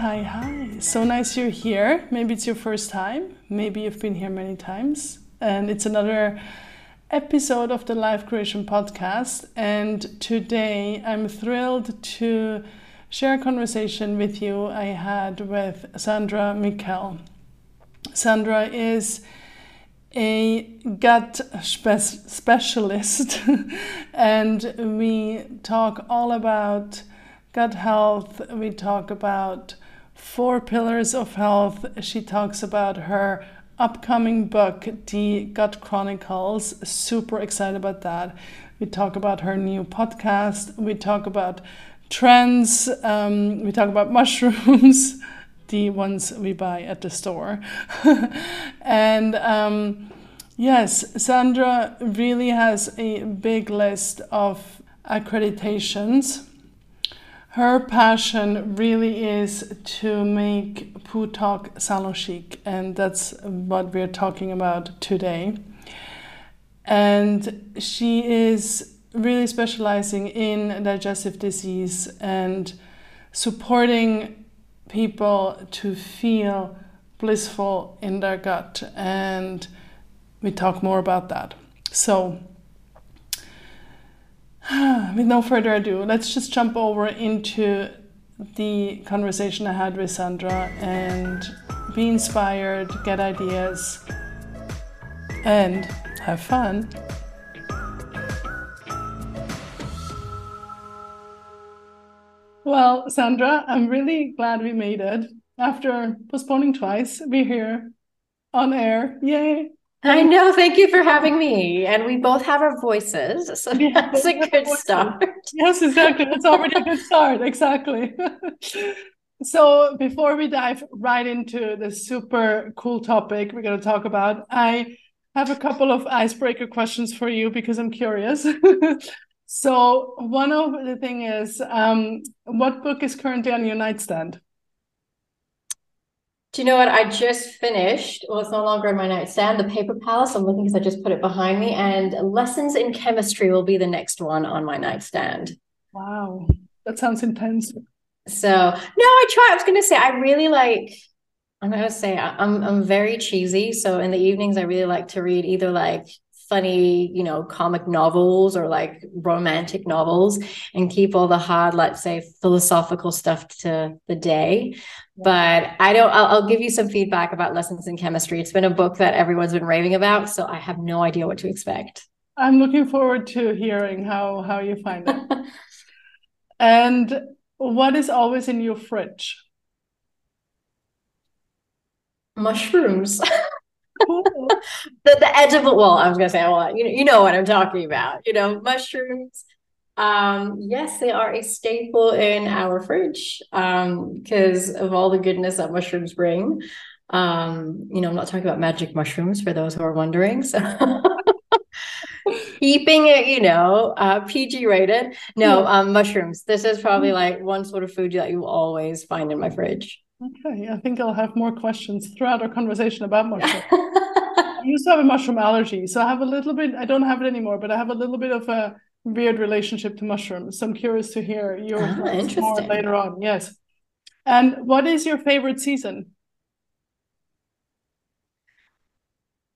Hi. So nice you're here. Maybe it's your first time. Maybe you've been here many times. And it's another episode of the Life Creation Podcast. And today I'm thrilled to share a conversation with you I had with Sandra Mikhail. Sandra is a gut specialist and we talk all about gut health. We talk about 4 pillars of health. She talks about her upcoming book, The Gut Chronicles. Super excited about that. We talk about her new podcast. We talk about trends. We talk about mushrooms, the ones we buy at the store. And yes, Sandra really has a big list of accreditations. Her passion really is to make Poo Talk salon chic, and that's what we're talking about today. And she is really specializing in digestive disease and supporting people to feel blissful in their gut. And we talk more about that. So, with no further ado, let's just jump over into the conversation I had with Sandra and be inspired, get ideas, and have fun. Well, Sandra, I'm really glad we made it. After postponing twice, we're here on air. Yay! I know. Thank you for having me. And we both have our voices. So that's a good start. Yes, exactly. That's already a good start. Exactly. So before we dive right into the super cool topic we're going to talk about, I have a couple of icebreaker questions for you because I'm curious. So one of the thing is, what book is currently on your nightstand? Do you know what? I just finished, well, it's no longer on my nightstand, The Paper Palace. I'm looking because I just put it behind me. And Lessons in Chemistry will be the next one on my nightstand. Wow. That sounds intense. So, I'm very cheesy. So in the evenings, I really like to read either like funny, comic novels or like romantic novels and keep all the hard, let's say, philosophical stuff to the day. But I'll give you some feedback about Lessons in Chemistry. It's been a book that everyone's been raving about, so I have no idea what to expect. I'm looking forward to hearing how you find it. And what is always in your fridge? Mushrooms. The edible, you know what I'm talking about, mushrooms. Yes, they are a staple in our fridge because of all the goodness that mushrooms bring. I'm not talking about magic mushrooms for those who are wondering. So keeping it, PG rated. No, mushrooms. This is probably like one sort of food that you always find in my fridge. Okay, I think I'll have more questions throughout our conversation about mushrooms. I used to have a mushroom allergy, so I have a little bit, I don't have it anymore, but I have a little bit of a weird relationship to mushrooms. So I'm curious to hear your thoughts more later on. Yes. And what is your favorite season?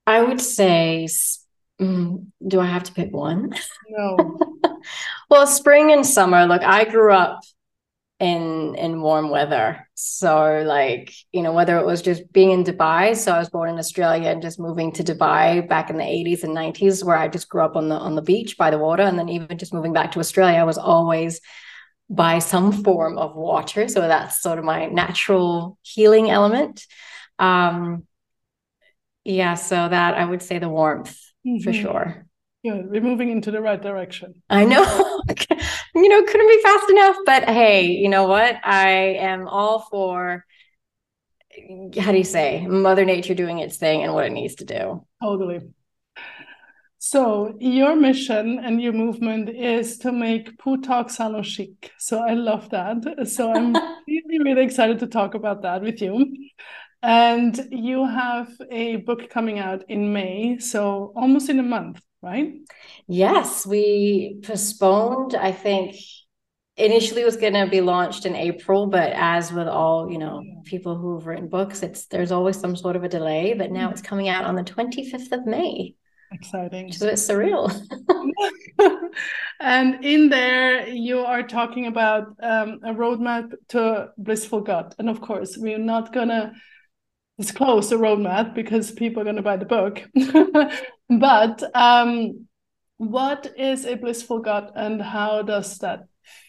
I would say, do I have to pick one? No. Well, spring and summer. Look, I grew up in warm weather. So whether it was just being in Dubai. So I was born in Australia and just moving to Dubai back in the 80s and 90s, where I just grew up on the beach by the water. And then even just moving back to Australia, I was always by some form of water. So that's sort of my natural healing element. So that I would say the warmth for sure. Yeah, we're moving into the right direction. I know, couldn't be fast enough, but hey, you know what? I am all for, Mother Nature doing its thing and what it needs to do. Totally. So your mission and your movement is to make Putak salon chic. So I love that. So I'm really excited to talk about that with you. And you have a book coming out in May, so almost in a month, right? Yes, we postponed, I think, initially it was going to be launched in April, but as with all, people who've written books, there's always some sort of a delay, but now it's coming out on the 25th of May. Exciting. So it's surreal. And in there, you are talking about a roadmap to blissful gut. And of course, we're not going to disclose the roadmap because people are going to buy the book. But what is a blissful gut and how does that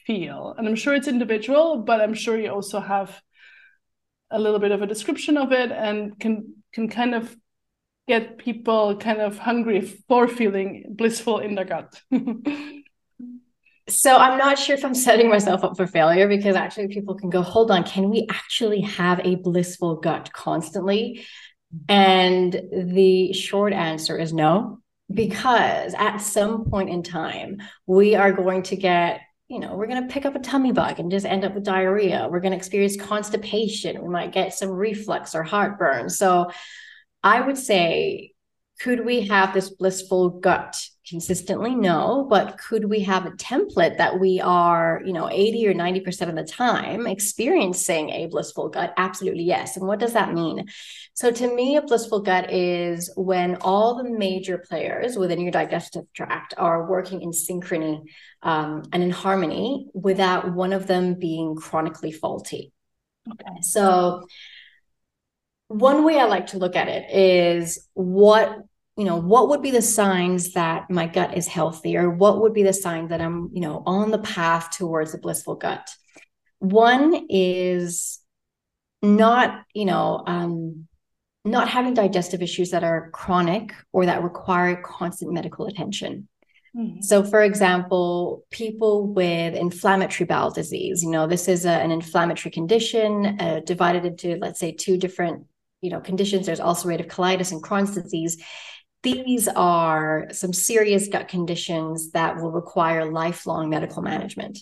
feel? And I'm sure it's individual, but I'm sure you also have a little bit of a description of it and can kind of get people kind of hungry for feeling blissful in their gut. So I'm not sure if I'm setting myself up for failure, because actually people can go, hold on, can we actually have a blissful gut constantly? And the short answer is no, because at some point in time, we are going to get, we're going to pick up a tummy bug and just end up with diarrhea. We're going to experience constipation. We might get some reflux or heartburn. So I would say, could we have this blissful gut consistently? No, but could we have a template that we are, 80 or 90% of the time experiencing a blissful gut? Absolutely, yes. And what does that mean? So to me, a blissful gut is when all the major players within your digestive tract are working in synchrony and in harmony without one of them being chronically faulty. Okay. So one way I like to look at it is what would be the signs that my gut is healthy, or what would be the sign that I'm, on the path towards a blissful gut? One is not having digestive issues that are chronic or that require constant medical attention. So, for example, people with inflammatory bowel disease, this is an inflammatory condition divided into, let's say, two different conditions. There's ulcerative colitis and Crohn's disease. These are some serious gut conditions that will require lifelong medical management.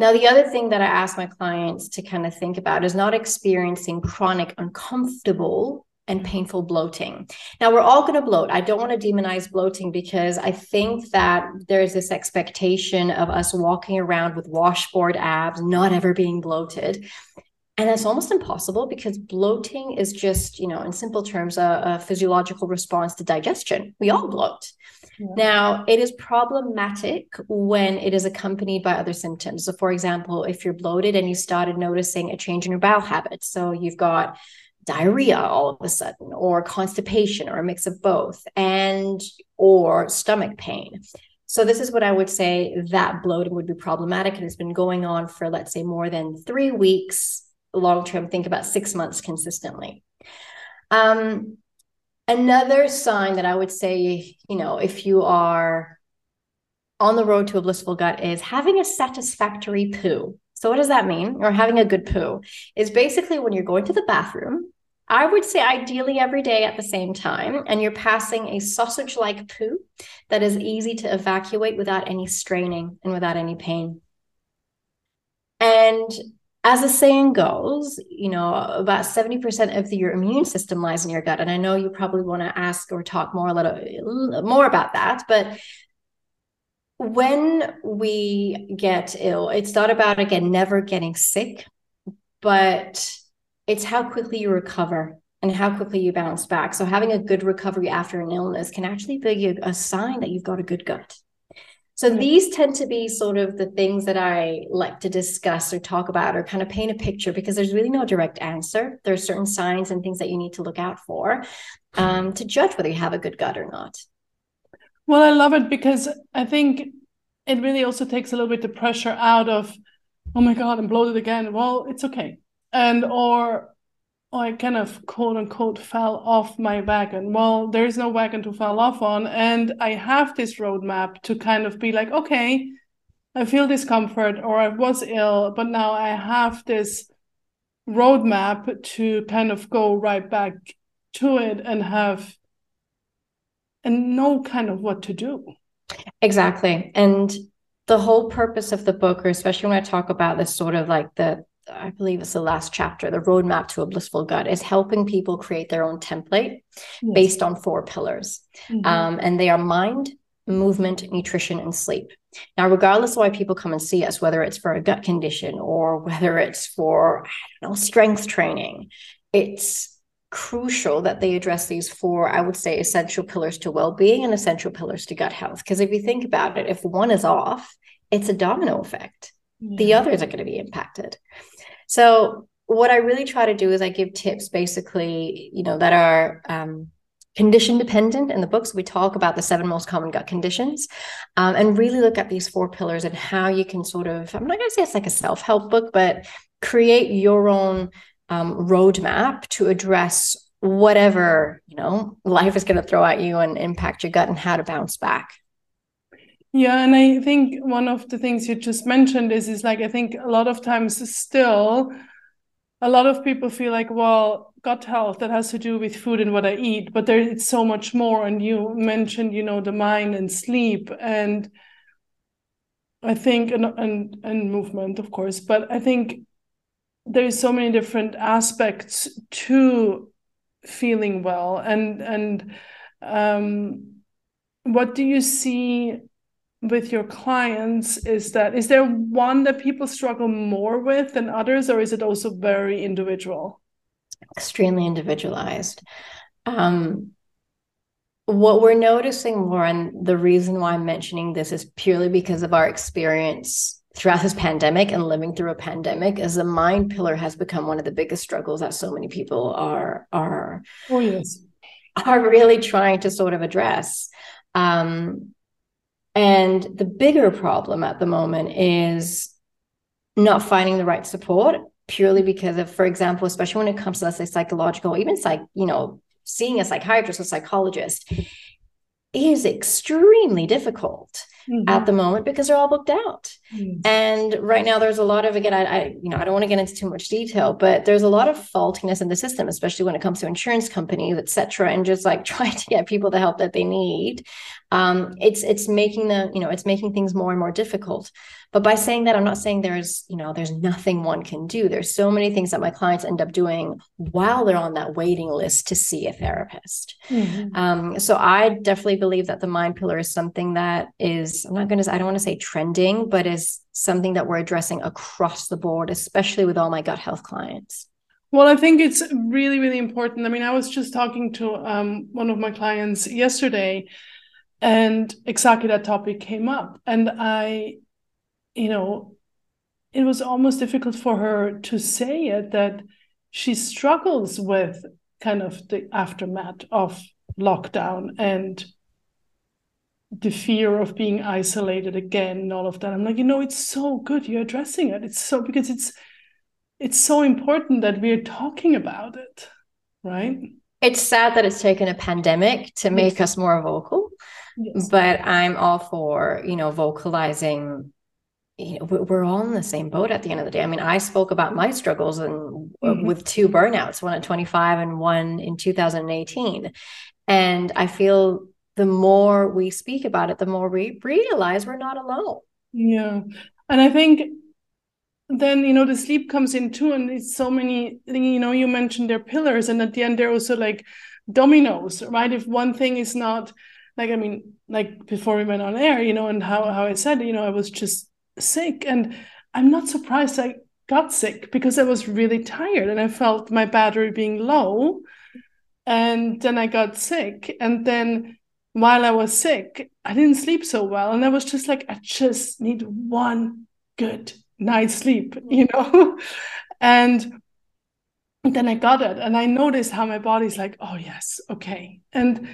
Now, the other thing that I ask my clients to kind of think about is not experiencing chronic, uncomfortable and painful bloating. Now, we're all going to bloat. I don't want to demonize bloating, because I think that there's this expectation of us walking around with washboard abs, not ever being bloated. And that's almost impossible, because bloating is just, in simple terms, a physiological response to digestion. We all bloat. Yeah. Now, it is problematic when it is accompanied by other symptoms. So, for example, if you're bloated and you started noticing a change in your bowel habits, so you've got diarrhea all of a sudden, or constipation, or a mix of both, and or stomach pain. So this is what I would say, that bloating would be problematic, and it's been going on for, let's say, more than 3 weeks long-term, think about 6 months consistently. Another sign that I would say, if you are on the road to a blissful gut, is having a satisfactory poo. So what does that mean? Or having a good poo is basically when you're going to the bathroom, I would say ideally every day at the same time, and you're passing a sausage-like poo that is easy to evacuate without any straining and without any pain. And as the saying goes, about 70% of your immune system lies in your gut. And I know you probably want to ask or talk more about that, but when we get ill, it's not about, again, never getting sick, but it's how quickly you recover and how quickly you bounce back. So having a good recovery after an illness can actually be a sign that you've got a good gut. So these tend to be sort of the things that I like to discuss or talk about, or kind of paint a picture, because there's really no direct answer. There are certain signs and things that you need to look out for to judge whether you have a good gut or not. Well, I love it, because I think it really also takes a little bit the pressure out of, oh my God, I'm bloated again. Well, it's okay. And, or I kind of quote unquote fell off my wagon. Well, there is no wagon to fall off on. And I have this roadmap to kind of be like, okay, I feel discomfort or I was ill, but now I have this roadmap to kind of go right back to it and have and know kind of what to do. Exactly. And the whole purpose of the book, or especially when I talk about this sort of like the, I believe it's the last chapter, the roadmap to a blissful gut, is helping people create their own template based on 4 pillars. Mm-hmm. And they are mind, movement, nutrition, and sleep. Now, regardless of why people come and see us, whether it's for a gut condition or whether it's for, strength training, it's crucial that they address these 4, I would say, essential pillars to well-being and essential pillars to gut health. Because if you think about it, if one is off, it's a domino effect. Yeah. The others are going to be impacted. So what I really try to do is I give tips basically, that are condition dependent. In the books, we talk about the 7 most common gut conditions, and really look at these 4 pillars and how you can sort of, I'm not going to say it's like a self-help book, but create your own roadmap to address whatever, life is going to throw at you and impact your gut and how to bounce back. Yeah. And I think one of the things you just mentioned is like, I think a lot of times still, a lot of people feel like, well, gut health, that has to do with food and what I eat, but there it's so much more. And you mentioned, the mind and sleep, and I think, and movement, of course, but I think there's so many different aspects to feeling well. And what do you see with your clients? Is there one that people struggle more with than others, or is it also very individual? Extremely individualized. What we're noticing more, and the reason why I'm mentioning this is purely because of our experience throughout this pandemic and living through a pandemic, is the mind pillar has become one of the biggest struggles that so many people are really trying to sort of address. And the bigger problem at the moment is not finding the right support, purely because of, for example, especially when it comes to, let's say, psychological, even seeing a psychiatrist or psychologist is extremely difficult at the moment because they're all booked out. Mm-hmm. And right now there's a lot of, again, I don't want to get into too much detail, but there's a lot of faultiness in the system, especially when it comes to insurance companies, et cetera, and just like trying to get people the help that they need. It's making the, it's making things more and more difficult. But by saying that, I'm not saying there's nothing one can do. There's so many things that my clients end up doing while they're on that waiting list to see a therapist. Mm-hmm. So I definitely believe that the mind pillar is something that is, I don't want to say trending, but is something that we're addressing across the board, especially with all my gut health clients. Well, I think it's really, really important. I mean, I was just talking to one of my clients yesterday, and exactly that topic came up, and I, it was almost difficult for her to say it, that she struggles with kind of the aftermath of lockdown and the fear of being isolated again and all of that. I'm like, it's so good you're addressing it. It's so, because it's so important that we're talking about it, right? It's sad that it's taken a pandemic to make us more vocal, but I'm all for, vocalizing. We're all in the same boat at the end of the day. I mean, I spoke about my struggles and with 2 burnouts, one at 25 and one in 2018. And I feel the more we speak about it, the more we realize we're not alone. Yeah. And I think then, the sleep comes in too, and it's so many, you mentioned their pillars, and at the end, they're also like dominoes, right? If one thing is not, before we went on air, and how I said, I was just sick, and I'm not surprised I got sick because I was really tired and I felt my battery being low, and then I got sick, and then while I was sick I didn't sleep so well, and I was just like, I just need one good night's sleep, and then I got it, and I noticed how my body's like, oh yes, okay, and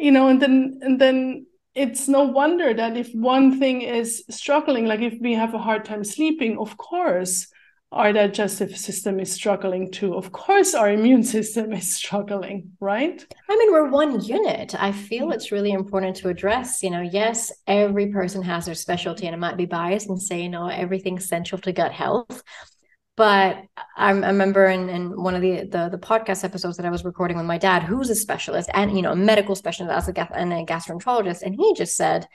then it's no wonder that if one thing is struggling, like if we have a hard time sleeping, of course, our digestive system is struggling too. Of course, our immune system is struggling, right? I mean, we're one unit. I feel it's really important to address, you know, yes, every person has their specialty, and I might be biased and say, you know, everything's central to gut health. But I remember in one of the podcast episodes that I was recording with my dad, who's a specialist and, you know, a medical specialist as a gastroenterologist. And he just said,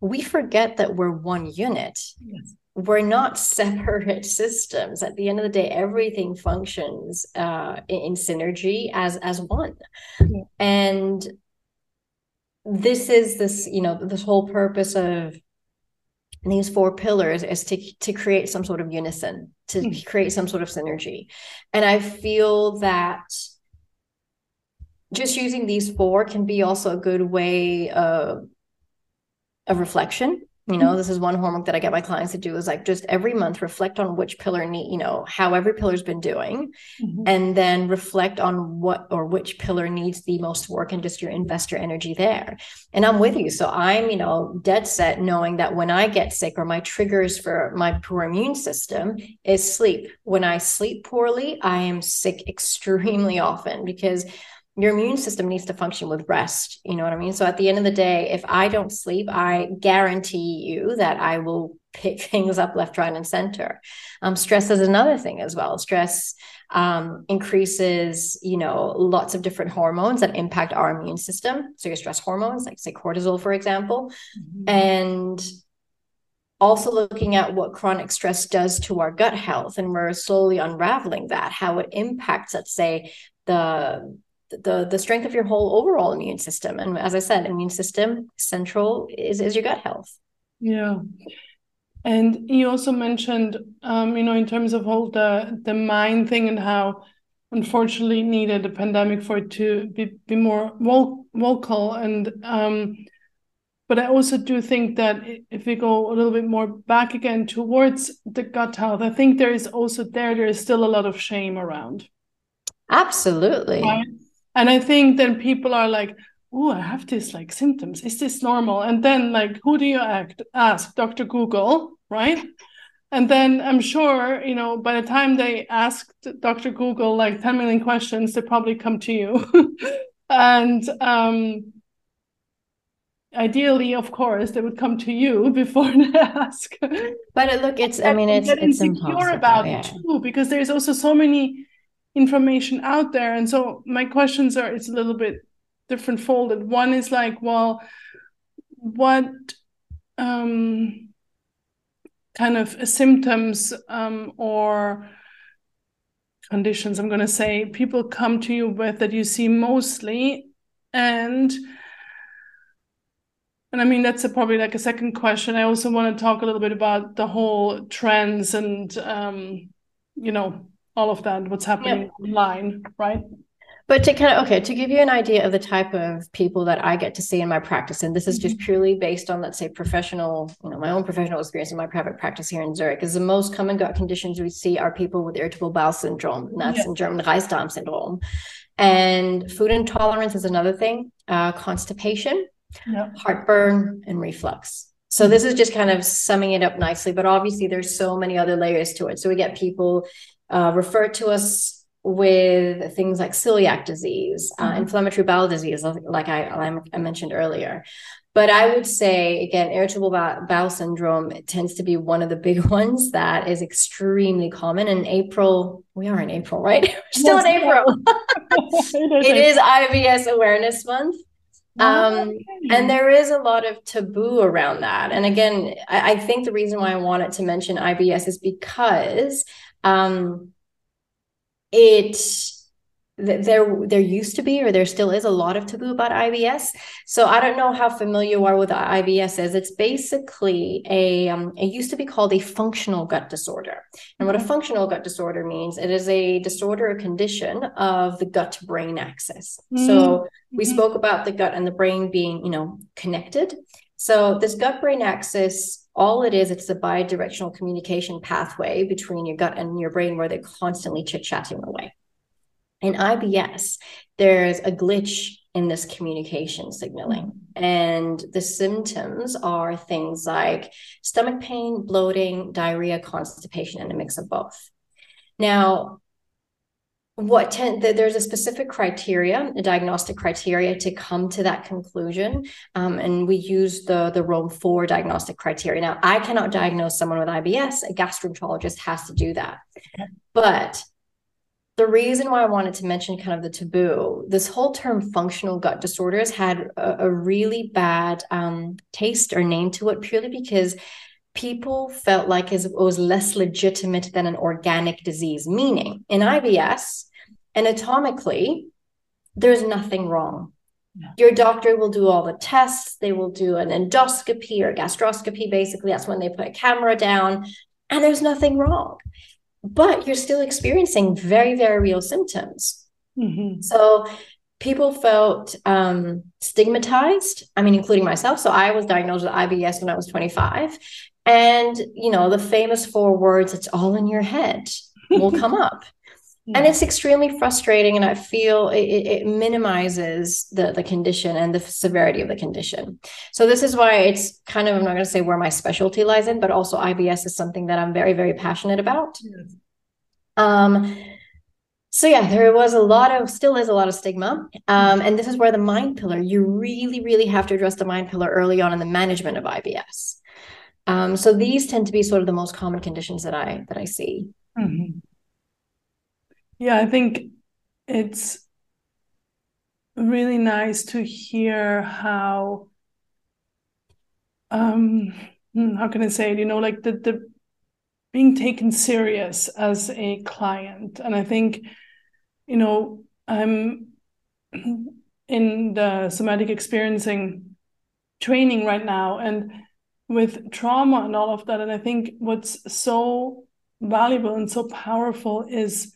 we forget that we're one unit. Yes. We're not separate systems. At the end of the day, everything functions in synergy as one. Yeah. And this is this, you know, this whole purpose of these four pillars is to create some sort of unison, to create some sort of synergy. And I feel that just using these four can be also a good way of reflection. You know, this is one homework that I get my clients to do is like just every month reflect on which pillar need, you know, how every pillar's been doing, and then reflect on what or which pillar needs the most work and just your investor energy there. And I'm with you. So I'm, you know, dead set knowing that when I get sick or my triggers for my poor immune system is sleep. When I sleep poorly, I am sick extremely often because your immune system needs to function with rest. You know what I mean? So at the end of the day, if I don't sleep, I guarantee you that I will pick things up left, right, and center. Stress is another thing as well. Stress increases, you know, lots of different hormones that impact our immune system. So your stress hormones, like say cortisol, for example, and also looking at what chronic stress does to our gut health. And we're slowly unraveling that, how it impacts, let's say, the strength of your whole overall immune system. And as I said, immune system central is your gut health. Yeah. And you also mentioned, you know, in terms of all the mind thing and how unfortunately needed the pandemic for it to be more vocal. And, but I also do think that if we go a little bit more back again towards the gut health, I think there is also there is still a lot of shame around. Absolutely. Right? And I think then people are like, oh, I have this like symptoms. Is this normal? And then like, who do you ask? Dr. Google, right? And then I'm sure, you know, by the time they asked Dr. Google like 10 million questions, they probably come to you. And ideally, of course, they would come to you before they ask. But look, it's impossible about it too, because there's also so many information out there. And so my questions are, it's a little bit different folded. One is like, well, what kind of symptoms or conditions, I'm going to say, people come to you with that you see mostly? And I mean, that's probably like a second question. I also want to talk a little bit about the whole trends and, you know, all of that, what's happening online, right? But to kind of, to give you an idea of the type of people that I get to see in my practice, and this is just purely based on, let's say, professional, you know, my own professional experience in my private practice here in Zurich, is the most common gut conditions we see are people with irritable bowel syndrome, and that's in German Reisdarm syndrome. And food intolerance is another thing, constipation, heartburn, and reflux. So this is just kind of summing it up nicely, but obviously there's so many other layers to it. So we get people referred to us with things like celiac disease, inflammatory bowel disease, like I mentioned earlier. But I would say, again, irritable bowel syndrome tends to be one of the big ones that is extremely common. In April, we are in April, right? We're still in April. It is IBS Awareness Month. And there is a lot of taboo around that. And again, I think the reason why I wanted to mention IBS is because there used to be, or there still is, a lot of taboo about IBS. So I don't know how familiar you are with IBS is. It's basically it used to be called a functional gut disorder. And what a functional gut disorder means, it is a disorder or condition of the gut-brain axis. So we spoke about the gut and the brain being, you know, connected. So this gut-brain axis, all it is, it's a bidirectional communication pathway between your gut and your brain where they're constantly chit-chatting away. In IBS, there's a glitch in this communication signaling. And the symptoms are things like stomach pain, bloating, diarrhea, constipation, and a mix of both. Now, there's a specific criteria, a diagnostic criteria, to come to that conclusion. And we use the Rome 4 diagnostic criteria. Now, I cannot diagnose someone with IBS. A gastroenterologist has to do that. But the reason why I wanted to mention kind of the taboo, this whole term functional gut disorders had a really bad taste or name to it, purely because people felt like it was less legitimate than an organic disease, meaning in IBS, anatomically, there's nothing wrong. Yeah. Your doctor will do all the tests. They will do an endoscopy or gastroscopy. Basically, that's when they put a camera down, and there's nothing wrong. But you're still experiencing very, very real symptoms. Mm-hmm. So people felt stigmatized, I mean, including myself. So I was diagnosed with IBS when I was 25. And, you know, the famous 4 words, it's all in your head, will come up. Yeah. And it's extremely frustrating. And I feel it minimizes the condition and the severity of the condition. So this is why it's kind of, I'm not going to say where my specialty lies in, but also IBS is something that I'm very, very passionate about. Yes. So yeah, there was still is a lot of stigma. And this is where the mind pillar, you really, really have to address the mind pillar early on in the management of IBS. So these tend to be sort of the most common conditions that I see. Mm-hmm. Yeah, I think it's really nice to hear how can I say it? You know, like the being taken serious as a client. And I think, you know, I'm in the somatic experiencing training right now and with trauma and all of that. And I think what's so valuable and so powerful is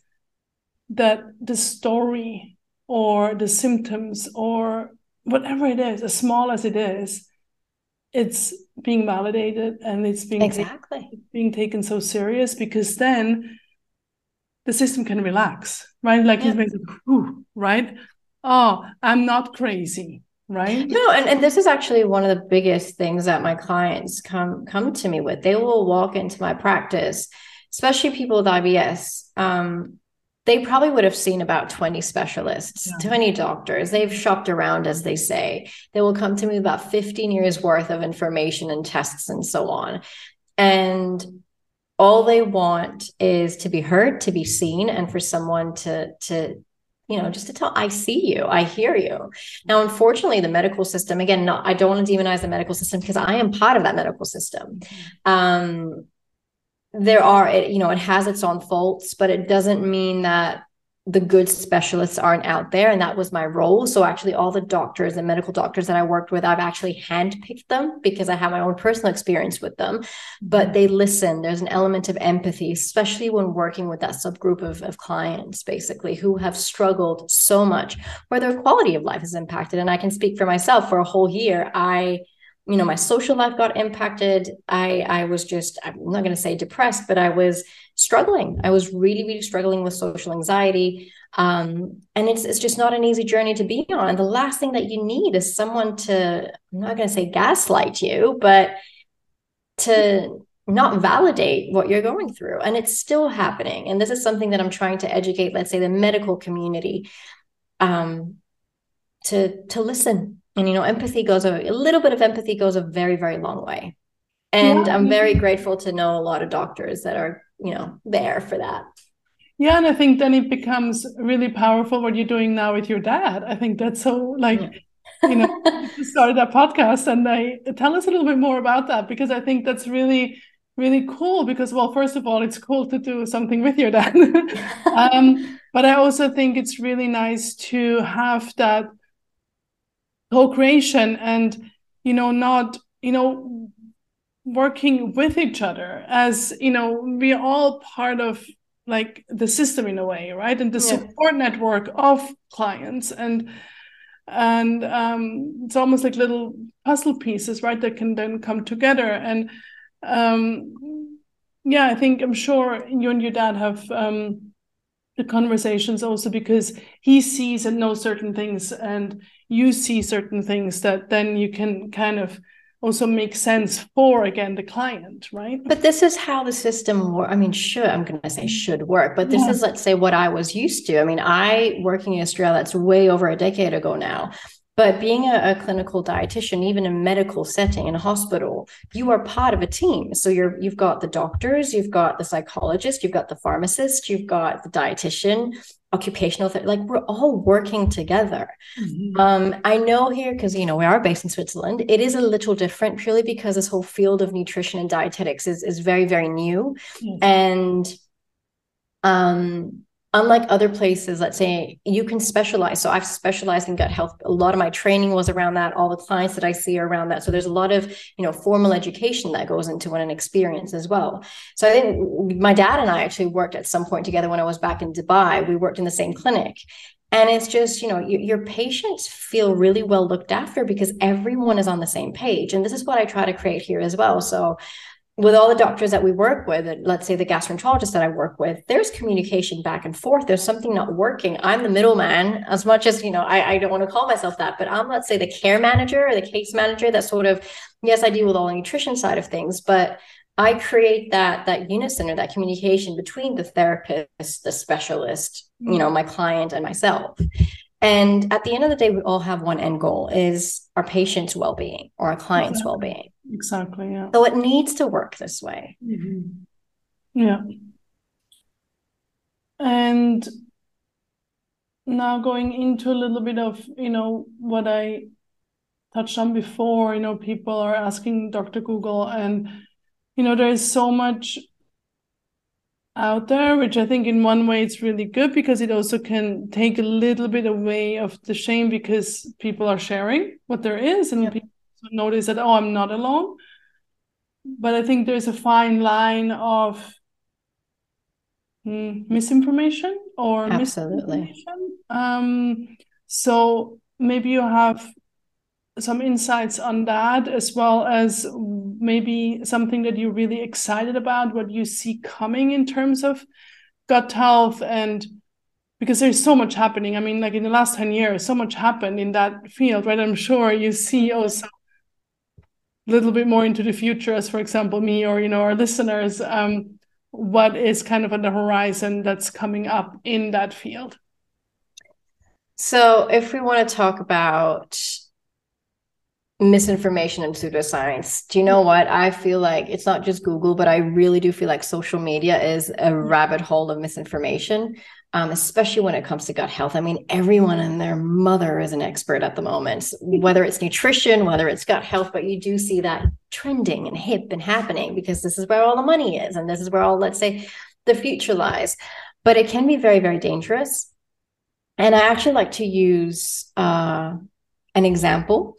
that the story or the symptoms or whatever it is, as small as it is, it's being validated and it's being taken so serious, because then the system can relax, right? Like, yeah. Right? Oh, I'm not crazy, right? No, and this is actually one of the biggest things that my clients come to me with. They will walk into my practice, especially people with IBS, they probably would have seen about 20 specialists, yeah. 20 doctors. They've shopped around, as they say. They will come to me with about 15 years worth of information and tests and so on. And all they want is to be heard, to be seen, and for someone to tell, I see you, I hear you. Now, unfortunately, the medical system, again, I don't want to demonize the medical system because I am part of that medical system. It has its own faults, but it doesn't mean that the good specialists aren't out there. And that was my role. So actually all the doctors and medical doctors that I worked with, I've actually handpicked them because I have my own personal experience with them, but they listen. There's an element of empathy, especially when working with that subgroup of clients, basically, who have struggled so much, where their quality of life is impacted. And I can speak for myself. For a whole year, my social life got impacted. I was just, I'm not going to say depressed, but I was struggling. I was really, really struggling with social anxiety. And it's just not an easy journey to be on. And the last thing that you need is someone to, I'm not going to say gaslight you, but to not validate what you're going through. And it's still happening. And this is something that I'm trying to educate, let's say, the medical community, to listen. And, empathy goes a little bit of empathy goes a very, very long way. And yeah. I'm very grateful to know a lot of doctors that are, there for that. Yeah. And I think then it becomes really powerful what you're doing now with your dad. I think that's so you started that podcast and tell us a little bit more about that, because I think that's really, really cool because, well, first of all, it's cool to do something with your dad. But I also think it's really nice to have that co-creation and not working with each other as we're all part of like the system in a way, right? And the support network of clients and it's almost like little puzzle pieces, right, that can then come together. And I think I'm sure you and your dad have the conversations also because he sees and knows certain things and you see certain things that then you can kind of also make sense for, again, the client, right? But this is how the system works. I mean, I'm going to say should work, but this is, let's say, what I was used to. I mean, I working in Australia, that's way over a decade ago now. But being a clinical dietitian, even in a medical setting, in a hospital, you are part of a team. So you've got the doctors, you've got the psychologist, you've got the pharmacist, you've got the dietitian, occupational therapy. Like, we're all working together. Mm-hmm. I know here, because, you know, we are based in Switzerland, it is a little different purely because this whole field of nutrition and dietetics is very, very new. Mm-hmm. And unlike other places, let's say, you can specialize. So I've specialized in gut health. A lot of my training was around that. All the clients that I see are around that. So there's a lot of, you know, formal education that goes into it and experience as well. So I think my dad and I actually worked at some point together when I was back in Dubai. We worked in the same clinic. And it's just, you know, your patients feel really well looked after because everyone is on the same page. And this is what I try to create here as well. So with all the doctors that we work with, and let's say the gastroenterologist that I work with, there's communication back and forth. There's something not working. I'm the middleman, as much as, you know, I don't want to call myself that, but I'm, let's say, the care manager or the case manager that sort of, yes, I deal with all the nutrition side of things, but I create that unison or that communication between the therapist, the specialist, you know, my client and myself. And at the end of the day, we all have one end goal, is our patient's well-being or our client's well-being. Exactly. Yeah. So it needs to work this way. Mm-hmm. Yeah. And now going into a little bit of, you know, what I touched on before, you know, people are asking Dr. Google, and, you know, there is so much out there, which I think in one way it's really good because it also can take a little bit away of the shame because people are sharing what there is, and people notice that, oh, I'm not alone. But I think there's a fine line of misinformation or misinformation. So maybe you have some insights on that, as well as maybe something that you're really excited about, what you see coming in terms of gut health. And because there's so much happening. I mean, like in the last 10 years, so much happened in that field, right? I'm sure you see also a little bit more into the future, as, for example, me or, you know, our listeners, what is kind of on the horizon that's coming up in that field. So if we want to talk about misinformation and pseudoscience, do you know what? I feel like it's not just Google, but I really do feel like social media is a rabbit hole of misinformation, especially when it comes to gut health. I mean, everyone and their mother is an expert at the moment, whether it's nutrition, whether it's gut health, but you do see that trending and hip and happening because this is where all the money is. And this is where all, let's say, the future lies, but it can be very, very dangerous. And I actually like to use, an example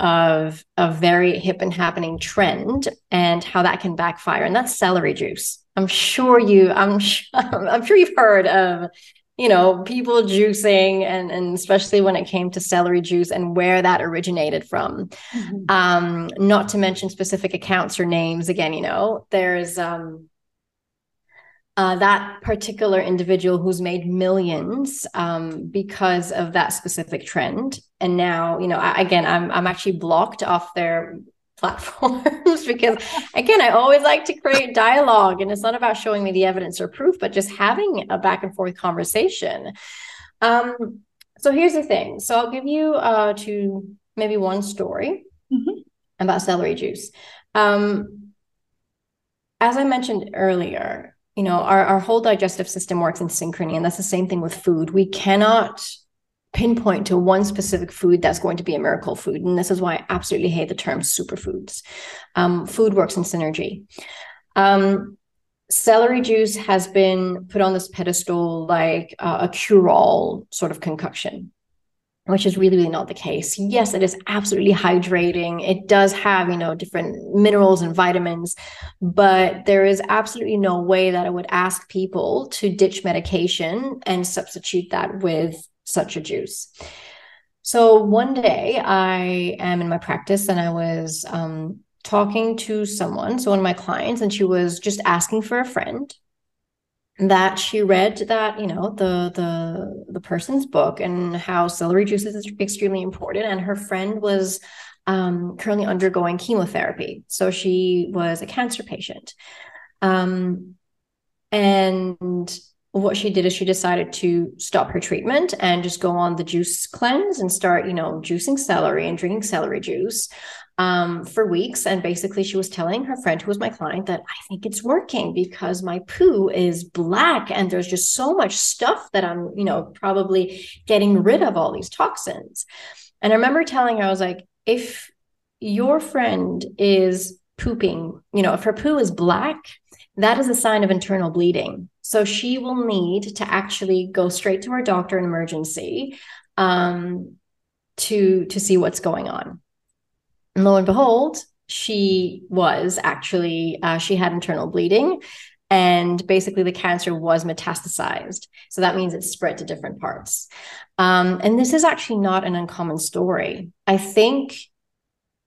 of a very hip and happening trend and how that can backfire, and that's celery juice. I'm sure you've heard of, you know, people juicing, and especially when it came to celery juice and where that originated from. Mm-hmm. Not to mention specific accounts or names. Again, you know, there's that particular individual who's made millions because of that specific trend. And now, you know, I'm actually blocked off their platforms because, again, I always like to create dialogue, and it's not about showing me the evidence or proof, but just having a back and forth conversation. So here's the thing. So I'll give you to maybe one story about celery juice. As I mentioned earlier, you know, our whole digestive system works in synchrony, and that's the same thing with food. We cannot pinpoint to one specific food that's going to be a miracle food. And this is why I absolutely hate the term superfoods. Food works in synergy. Celery juice has been put on this pedestal like a cure-all sort of concoction, which is really, really not the case. Yes, it is absolutely hydrating. It does have, you know, different minerals and vitamins, but there is absolutely no way that I would ask people to ditch medication and substitute that with such a juice. So one day I am in my practice, and I was talking to someone, so one of my clients, and she was just asking for a friend that she read that, you know, the person's book and how celery juice is extremely important. And her friend was currently undergoing chemotherapy. So she was a cancer patient. And what she did is she decided to stop her treatment and just go on the juice cleanse and start, juicing celery and drinking celery juice for weeks. And basically she was telling her friend, who was my client, that I think it's working because my poo is black and there's just so much stuff that I'm, probably getting rid of all these toxins. And I remember telling her, I was like, if your friend is pooping, if her poo is black, that is a sign of internal bleeding. So she will need to actually go straight to her doctor in emergency to see what's going on. And lo and behold, she was actually, she had internal bleeding, and basically the cancer was metastasized. So that means it spread to different parts. And this is actually not an uncommon story. I think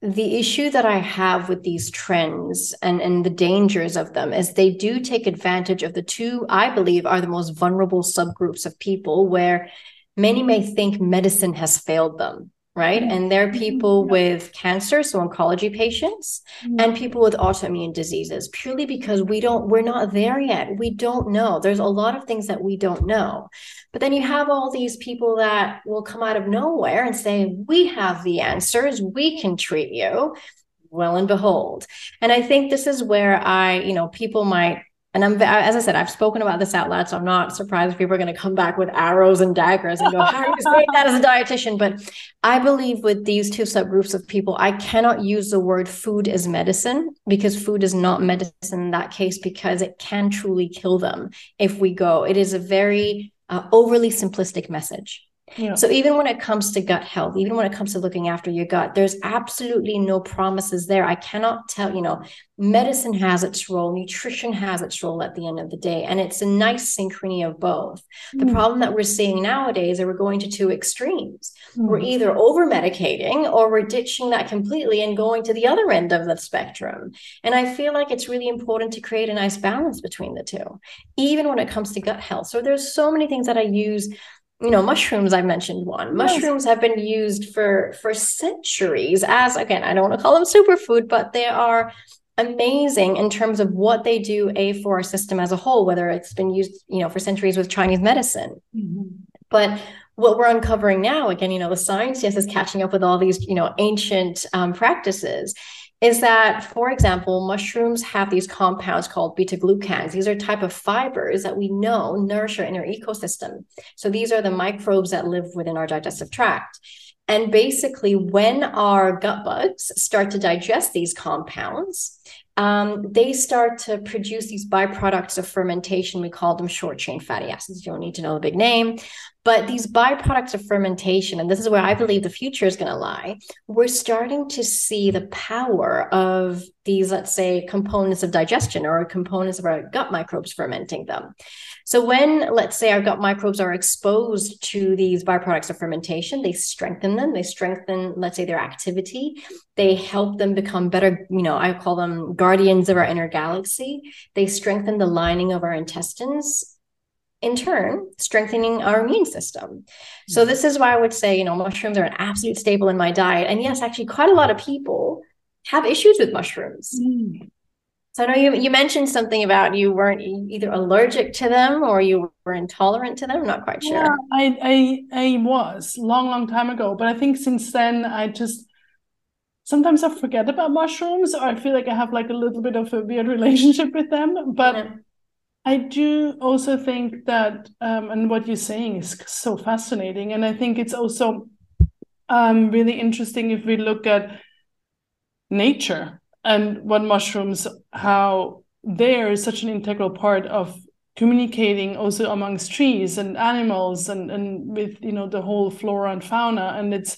the issue that I have with these trends and the dangers of them is they do take advantage of the two, I believe, are the most vulnerable subgroups of people, where many may think medicine has failed them, right? And they're people with cancer, so oncology patients, and people with autoimmune diseases, purely because we're not there yet. We don't know. There's a lot of things that we don't know. But then you have all these people that will come out of nowhere and say, we have the answers, we can treat you. Well, and behold. And I think this is where I, people might, and I'm, as I said, I've spoken about this out loud, so I'm not surprised if people are going to come back with arrows and daggers and go, how do you say that as a dietitian? But I believe with these two subgroups of people, I cannot use the word food is medicine, because food is not medicine in that case, because it can truly kill them if we go. It is a very overly simplistic message. Yeah. So even when it comes to gut health, even when it comes to looking after your gut, there's absolutely no promises there. I cannot tell, medicine has its role, nutrition has its role at the end of the day. And it's a nice synchrony of both. The problem that we're seeing nowadays is we're going to two extremes. We're either over-medicating or we're ditching that completely and going to the other end of the spectrum. And I feel like it's really important to create a nice balance between the two, even when it comes to gut health. So there's so many things that I use. Mushrooms, I mentioned one. Mushrooms have been used for centuries as, again, I don't want to call them superfood, but they are amazing in terms of what they do, for our system as a whole, whether it's been used, for centuries with Chinese medicine. But what we're uncovering now, again, the science, yes, is catching up with all these, ancient practices, is that, for example, mushrooms have these compounds called beta-glucans. These are type of fibers that we know nourish our inner ecosystem. So these are the microbes that live within our digestive tract. And basically, when our gut bugs start to digest these compounds, they start to produce these byproducts of fermentation. We call them short-chain fatty acids. You don't need to know the big name. But these byproducts of fermentation, and this is where I believe the future is going to lie, we're starting to see the power of these, let's say, components of digestion or components of our gut microbes fermenting them. So when, let's say, our gut microbes are exposed to these byproducts of fermentation, they strengthen them. They strengthen, let's say, their activity. They help them become better, I call them guardians of our inner galaxy. They strengthen the lining of our intestines, in turn, strengthening our immune system. So this is why I would say, mushrooms are an absolute staple in my diet. And yes, actually quite a lot of people have issues with mushrooms. So I know you mentioned something about you weren't either allergic to them or you were intolerant to them. I'm not quite sure. Yeah, I was long time ago, but I think since then I just, sometimes I forget about mushrooms, or I feel like I have like a little bit of a weird relationship with them, but I do also think that, and what you're saying is so fascinating. And I think it's also really interesting if we look at nature and what mushrooms, how they are such an integral part of communicating also amongst trees and animals and with, the whole flora and fauna. And it's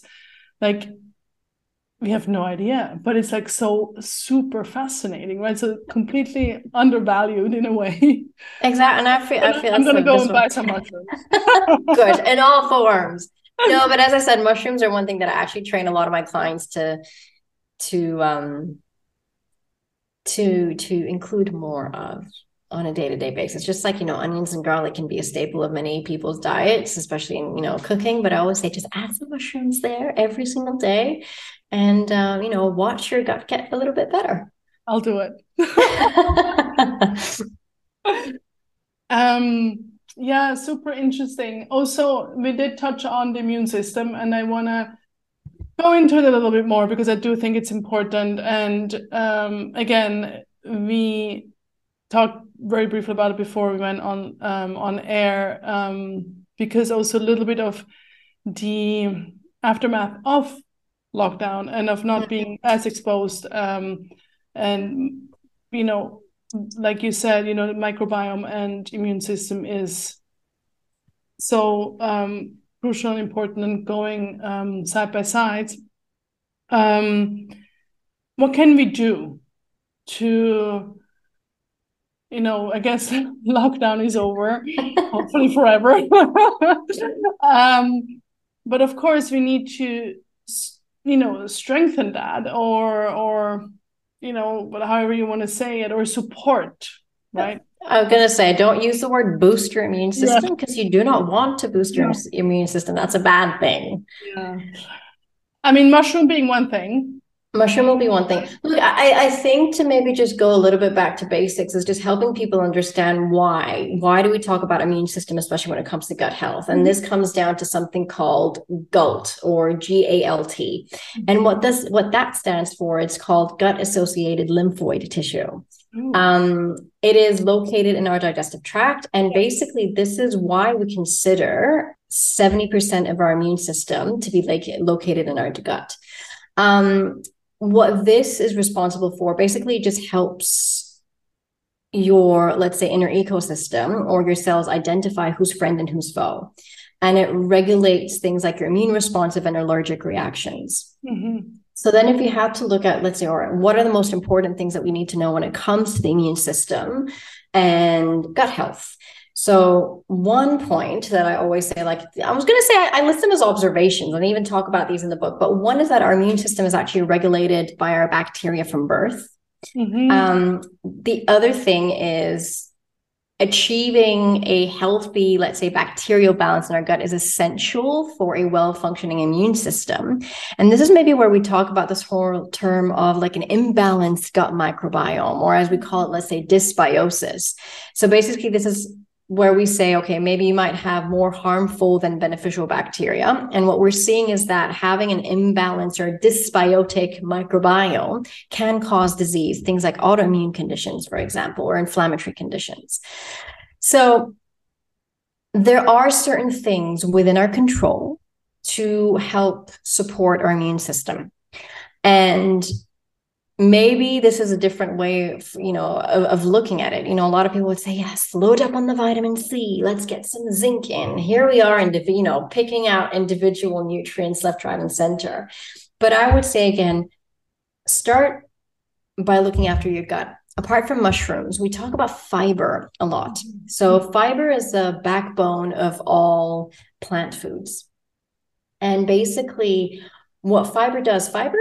like, we have no idea, but it's like so super fascinating, right? So completely undervalued in a way. Exactly. And I feel I'm going to go and buy some mushrooms. Good. In all forms. No, but as I said, mushrooms are one thing that I actually train a lot of my clients to include more of on a day-to-day basis. Just like, onions and garlic can be a staple of many people's diets, especially in, cooking. But I always say, just add some mushrooms there every single day. and, watch your gut get a little bit better. I'll do it. Yeah, super interesting. Also, we did touch on the immune system, and I want to go into it a little bit more because I do think it's important. And again, we talked very briefly about it before we went on air, because also a little bit of the aftermath of lockdown and of not being as exposed, and like you said, the microbiome and immune system is so crucial and important, and going side by side. What can we do to, I guess lockdown is over, hopefully forever. But of course, we need to, strengthen that, or however you want to say it, or support, right? I was going to say, don't use the word boost your immune system, because you do not want to boost your immune system. That's a bad thing. Yeah. I mean, mushroom being one thing. Mushroom will be one thing. Look, I think to maybe just go a little bit back to basics is just helping people understand why do we talk about immune system, especially when it comes to gut health? And this comes down to something called GALT, or GALT. And what that stands for, it's called gut associated lymphoid tissue. It is located in our digestive tract. And basically this is why we consider 70% of our immune system to be located in our gut. What this is responsible for, basically, just helps your, let's say, inner ecosystem or your cells identify who's friend and who's foe. And it regulates things like your immune response and allergic reactions. Mm-hmm. So then if you had to look at, let's say, all right, what are the most important things that we need to know when it comes to the immune system and gut health? So one point that I always say, I list them as observations, and I even talk about these in the book, but one is that our immune system is actually regulated by our bacteria from birth. Mm-hmm. The other thing is achieving a healthy, let's say, bacterial balance in our gut is essential for a well-functioning immune system. And this is maybe where we talk about this whole term of an imbalanced gut microbiome, or as we call it, let's say, dysbiosis. So basically this is where we say, okay, maybe you might have more harmful than beneficial bacteria. And what we're seeing is that having an imbalance or dysbiotic microbiome can cause disease, things like autoimmune conditions, for example, or inflammatory conditions. So there are certain things within our control to help support our immune system. And maybe this is a different way of looking at it. A lot of people would say, yes, load up on the vitamin C. Let's get some zinc in. Here we are, picking out individual nutrients left, right, and center. But I would say, again, start by looking after your gut. Apart from mushrooms, we talk about fiber a lot. So fiber is the backbone of all plant foods. And basically what fiber does, fiber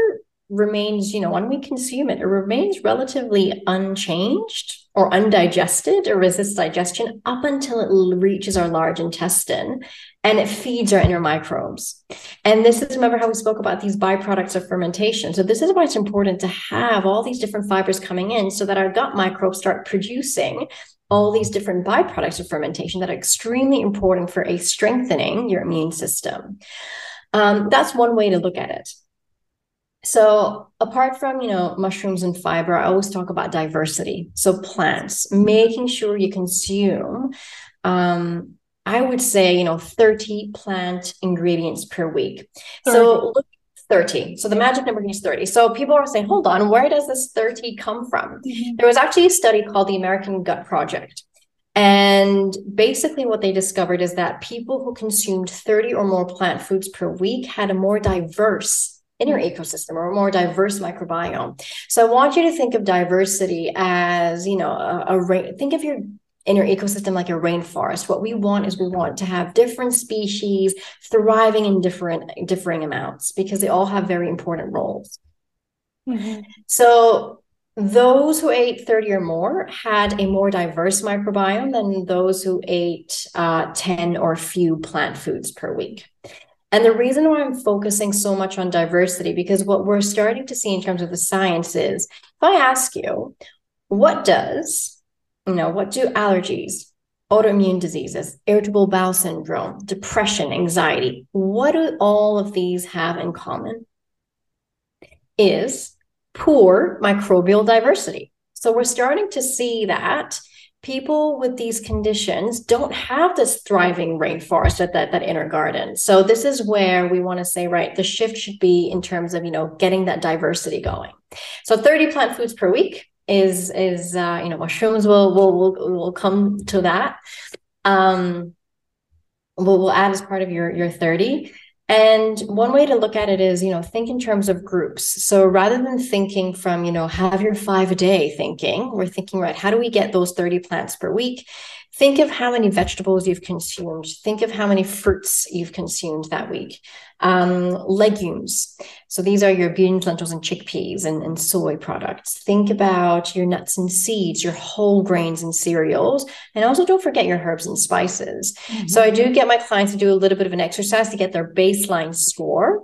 remains, when we consume it, it remains relatively unchanged or undigested or resists digestion up until it reaches our large intestine, and it feeds our inner microbes. And this is, remember how we spoke about these byproducts of fermentation. So this is why it's important to have all these different fibers coming in so that our gut microbes start producing all these different byproducts of fermentation that are extremely important for strengthening your immune system. That's one way to look at it. So apart from, mushrooms and fiber, I always talk about diversity. So plants, making sure you consume, I would say, 30 plant ingredients per week. 30. So 30. So the magic number is 30. So people are saying, hold on, where does this 30 come from? Mm-hmm. There was actually a study called the American Gut Project. And basically what they discovered is that people who consumed 30 or more plant foods per week had a more diverse inner ecosystem or a more diverse microbiome. So I want you to think of diversity as, think of your inner ecosystem like a rainforest. What we want to have different species thriving in differing amounts, because they all have very important roles. Mm-hmm. So those who ate 30 or more had a more diverse microbiome than those who ate 10 or few plant foods per week. And the reason why I'm focusing so much on diversity, because what we're starting to see in terms of the science is, if I ask you, what do allergies, autoimmune diseases, irritable bowel syndrome, depression, anxiety, what do all of these have in common? Is poor microbial diversity. So we're starting to see that people with these conditions don't have this thriving rainforest, that inner garden. So this is where we want to say, right, the shift should be in terms of, getting that diversity going. So 30 plant foods per week is mushrooms. We'll come to that. We'll add as part of your 30. And one way to look at it is, think in terms of groups. So rather than thinking from, have your 5 a day thinking, we're thinking, right, how do we get those 30 plants per week? Think of how many vegetables you've consumed. Think of how many fruits you've consumed that week. Legumes. So these are your beans, lentils, and chickpeas and soy products. Think about your nuts and seeds, your whole grains and cereals. And also don't forget your herbs and spices. Mm-hmm. So I do get my clients to do a little bit of an exercise to get their baseline score.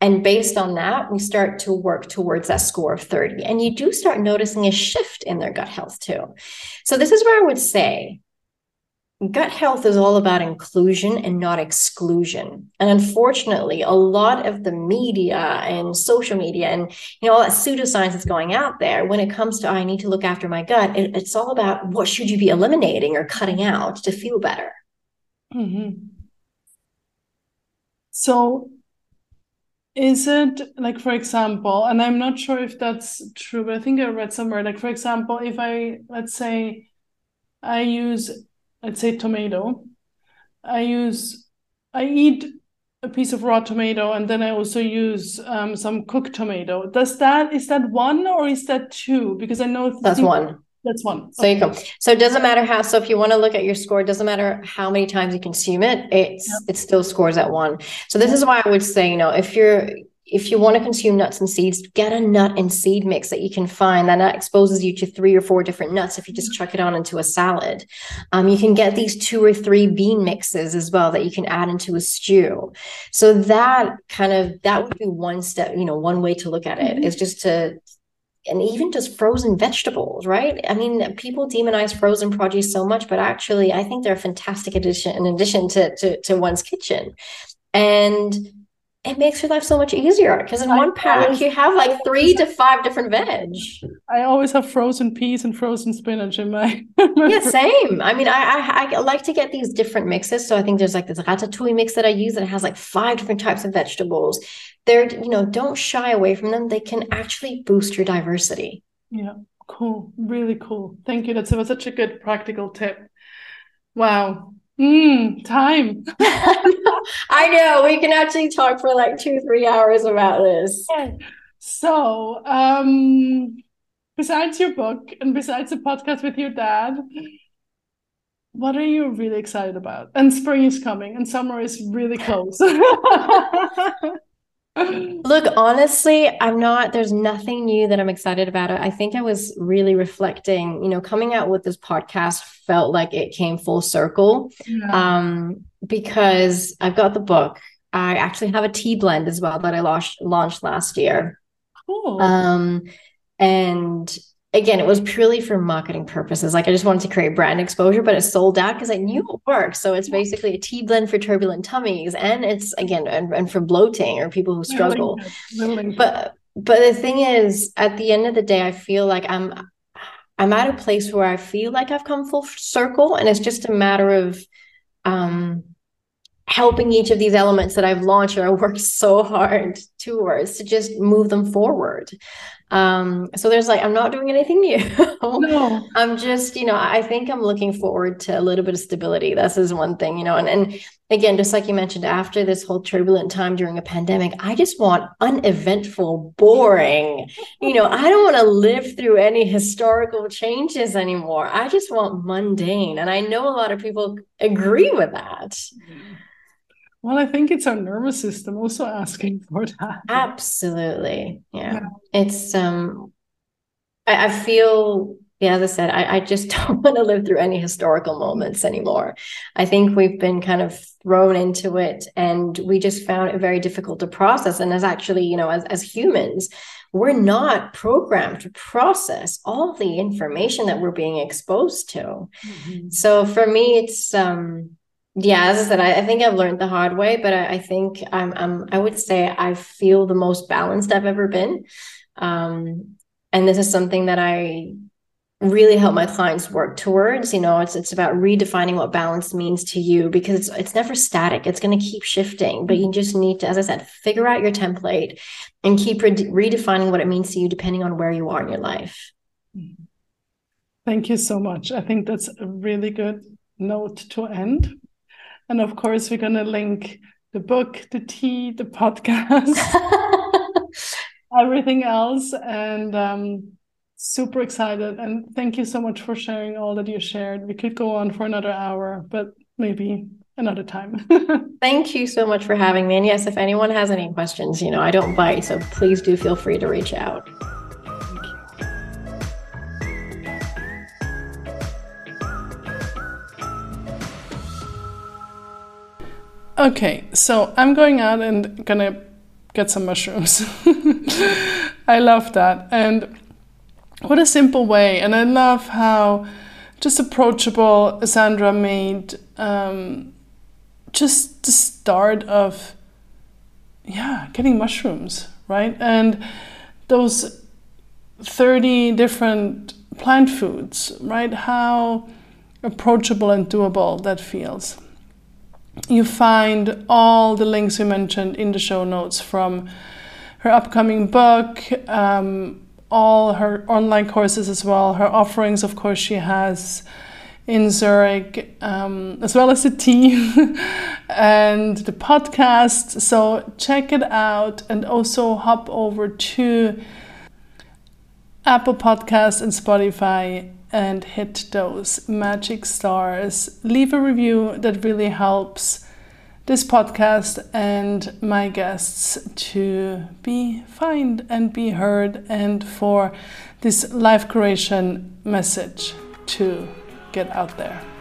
And based on that, we start to work towards that score of 30. And you do start noticing a shift in their gut health too. So this is where I would say, gut health is all about inclusion and not exclusion. And unfortunately, a lot of the media and social media and, all that pseudoscience that's going out there, when it comes to, I need to look after my gut, it's all about what should you be eliminating or cutting out to feel better. Mm-hmm. So is it like, for example, and I'm not sure if that's true, but I think I read somewhere, like, for example, if let's say tomato. I eat a piece of raw tomato, and then I also use some cooked tomato. Is that one or is that two? Because I know that's one. That's one. So okay. You go. So it doesn't matter how. So if you want to look at your score, it doesn't matter how many times you consume it. It still scores at one. So this is why I would say, if you want to consume nuts and seeds, get a nut and seed mix that you can find that exposes you to 3 or 4 different nuts. If you just chuck it on into a salad, you can get these 2 or 3 bean mixes as well that you can add into a stew. So that would be one step, one way to look at it is just to, and even just frozen vegetables, right? I mean, people demonize frozen produce so much, but actually I think they're a fantastic addition to one's kitchen. And it makes your life so much easier because in one pack you have like 3 to 5 different veg. I always have frozen peas and frozen spinach in my. Yeah, same. I mean, I like to get these different mixes. So I think there's like this ratatouille mix that I use that has like 5 different types of vegetables. They're, don't shy away from them. They can actually boost your diversity. Yeah, cool. Really cool. Thank you. That was such a good practical tip. Wow. Time. I know we can actually talk for like 2-3 hours about this. Yeah. So, besides your book and besides the podcast with your dad, what are you really excited about? And spring is coming and summer is really close. Look, honestly, there's nothing new that I'm excited about. I think I was really reflecting, coming out with this podcast felt like it came full circle. Yeah. Because I've got the book. I actually have a tea blend as well that I launched last year. Cool. And again, it was purely for marketing purposes. Like I just wanted to create brand exposure, but it sold out because I knew it worked. So it's basically a tea blend for turbulent tummies, and it's again and for bloating or people who struggle. But the thing is, at the end of the day, I feel like I'm at a place where I feel like I've come full circle, and it's just a matter of helping each of these elements that I've launched or I worked so hard towards to just move them forward. So there's like, I'm not doing anything new. No. I'm just, I think I'm looking forward to a little bit of stability. This is one thing, and again, just like you mentioned, after this whole turbulent time during a pandemic, I just want uneventful, boring, I don't want to live through any historical changes anymore. I just want mundane. And I know a lot of people agree with that. Well, I think it's our nervous system also asking for that. Absolutely. Yeah. It's, I feel you know, as I said, I just don't want to live through any historical moments anymore. I think we've been kind of thrown into it, and we just found it very difficult to process. And as actually, you know, as humans, we're not programmed to process all the information that we're being exposed to. Mm-hmm. So for me, it's, yeah, as I said, I think I've learned the hard way, but I think I would say I feel the most balanced I've ever been. And this is something that I really help my clients work towards. You know, it's about redefining what balance means to you, because it's never static. It's going to keep shifting, but you just need to, as I said, figure out your template and keep redefining what it means to you, depending on where you are in your life. Thank you so much. I think that's a really good note to end. And of course, we're going to link the book, the tea, the podcast, everything else. And, super excited, and thank you so much for sharing all that you shared. We could go on for another hour, but maybe another time. Thank you so much for having me. And yes, if anyone has any questions, you know, I don't bite, so please do feel free to reach out. Thank you. Okay, so I'm going out and gonna get some mushrooms. I love that. And what a simple way. And I love how just approachable Sandra made just the start of, yeah, getting mushrooms, right? And those 30 different plant foods, right? How approachable and doable that feels. You find all the links we mentioned in the show notes, from her upcoming book, all her online courses as well, her offerings, of course, she has in Zurich, as well as the tea and the podcast. So check it out, and also hop over to Apple Podcasts and Spotify and hit those magic stars. Leave a review. That really helps this podcast and my guests to be found and be heard, and for this life creation message to get out there.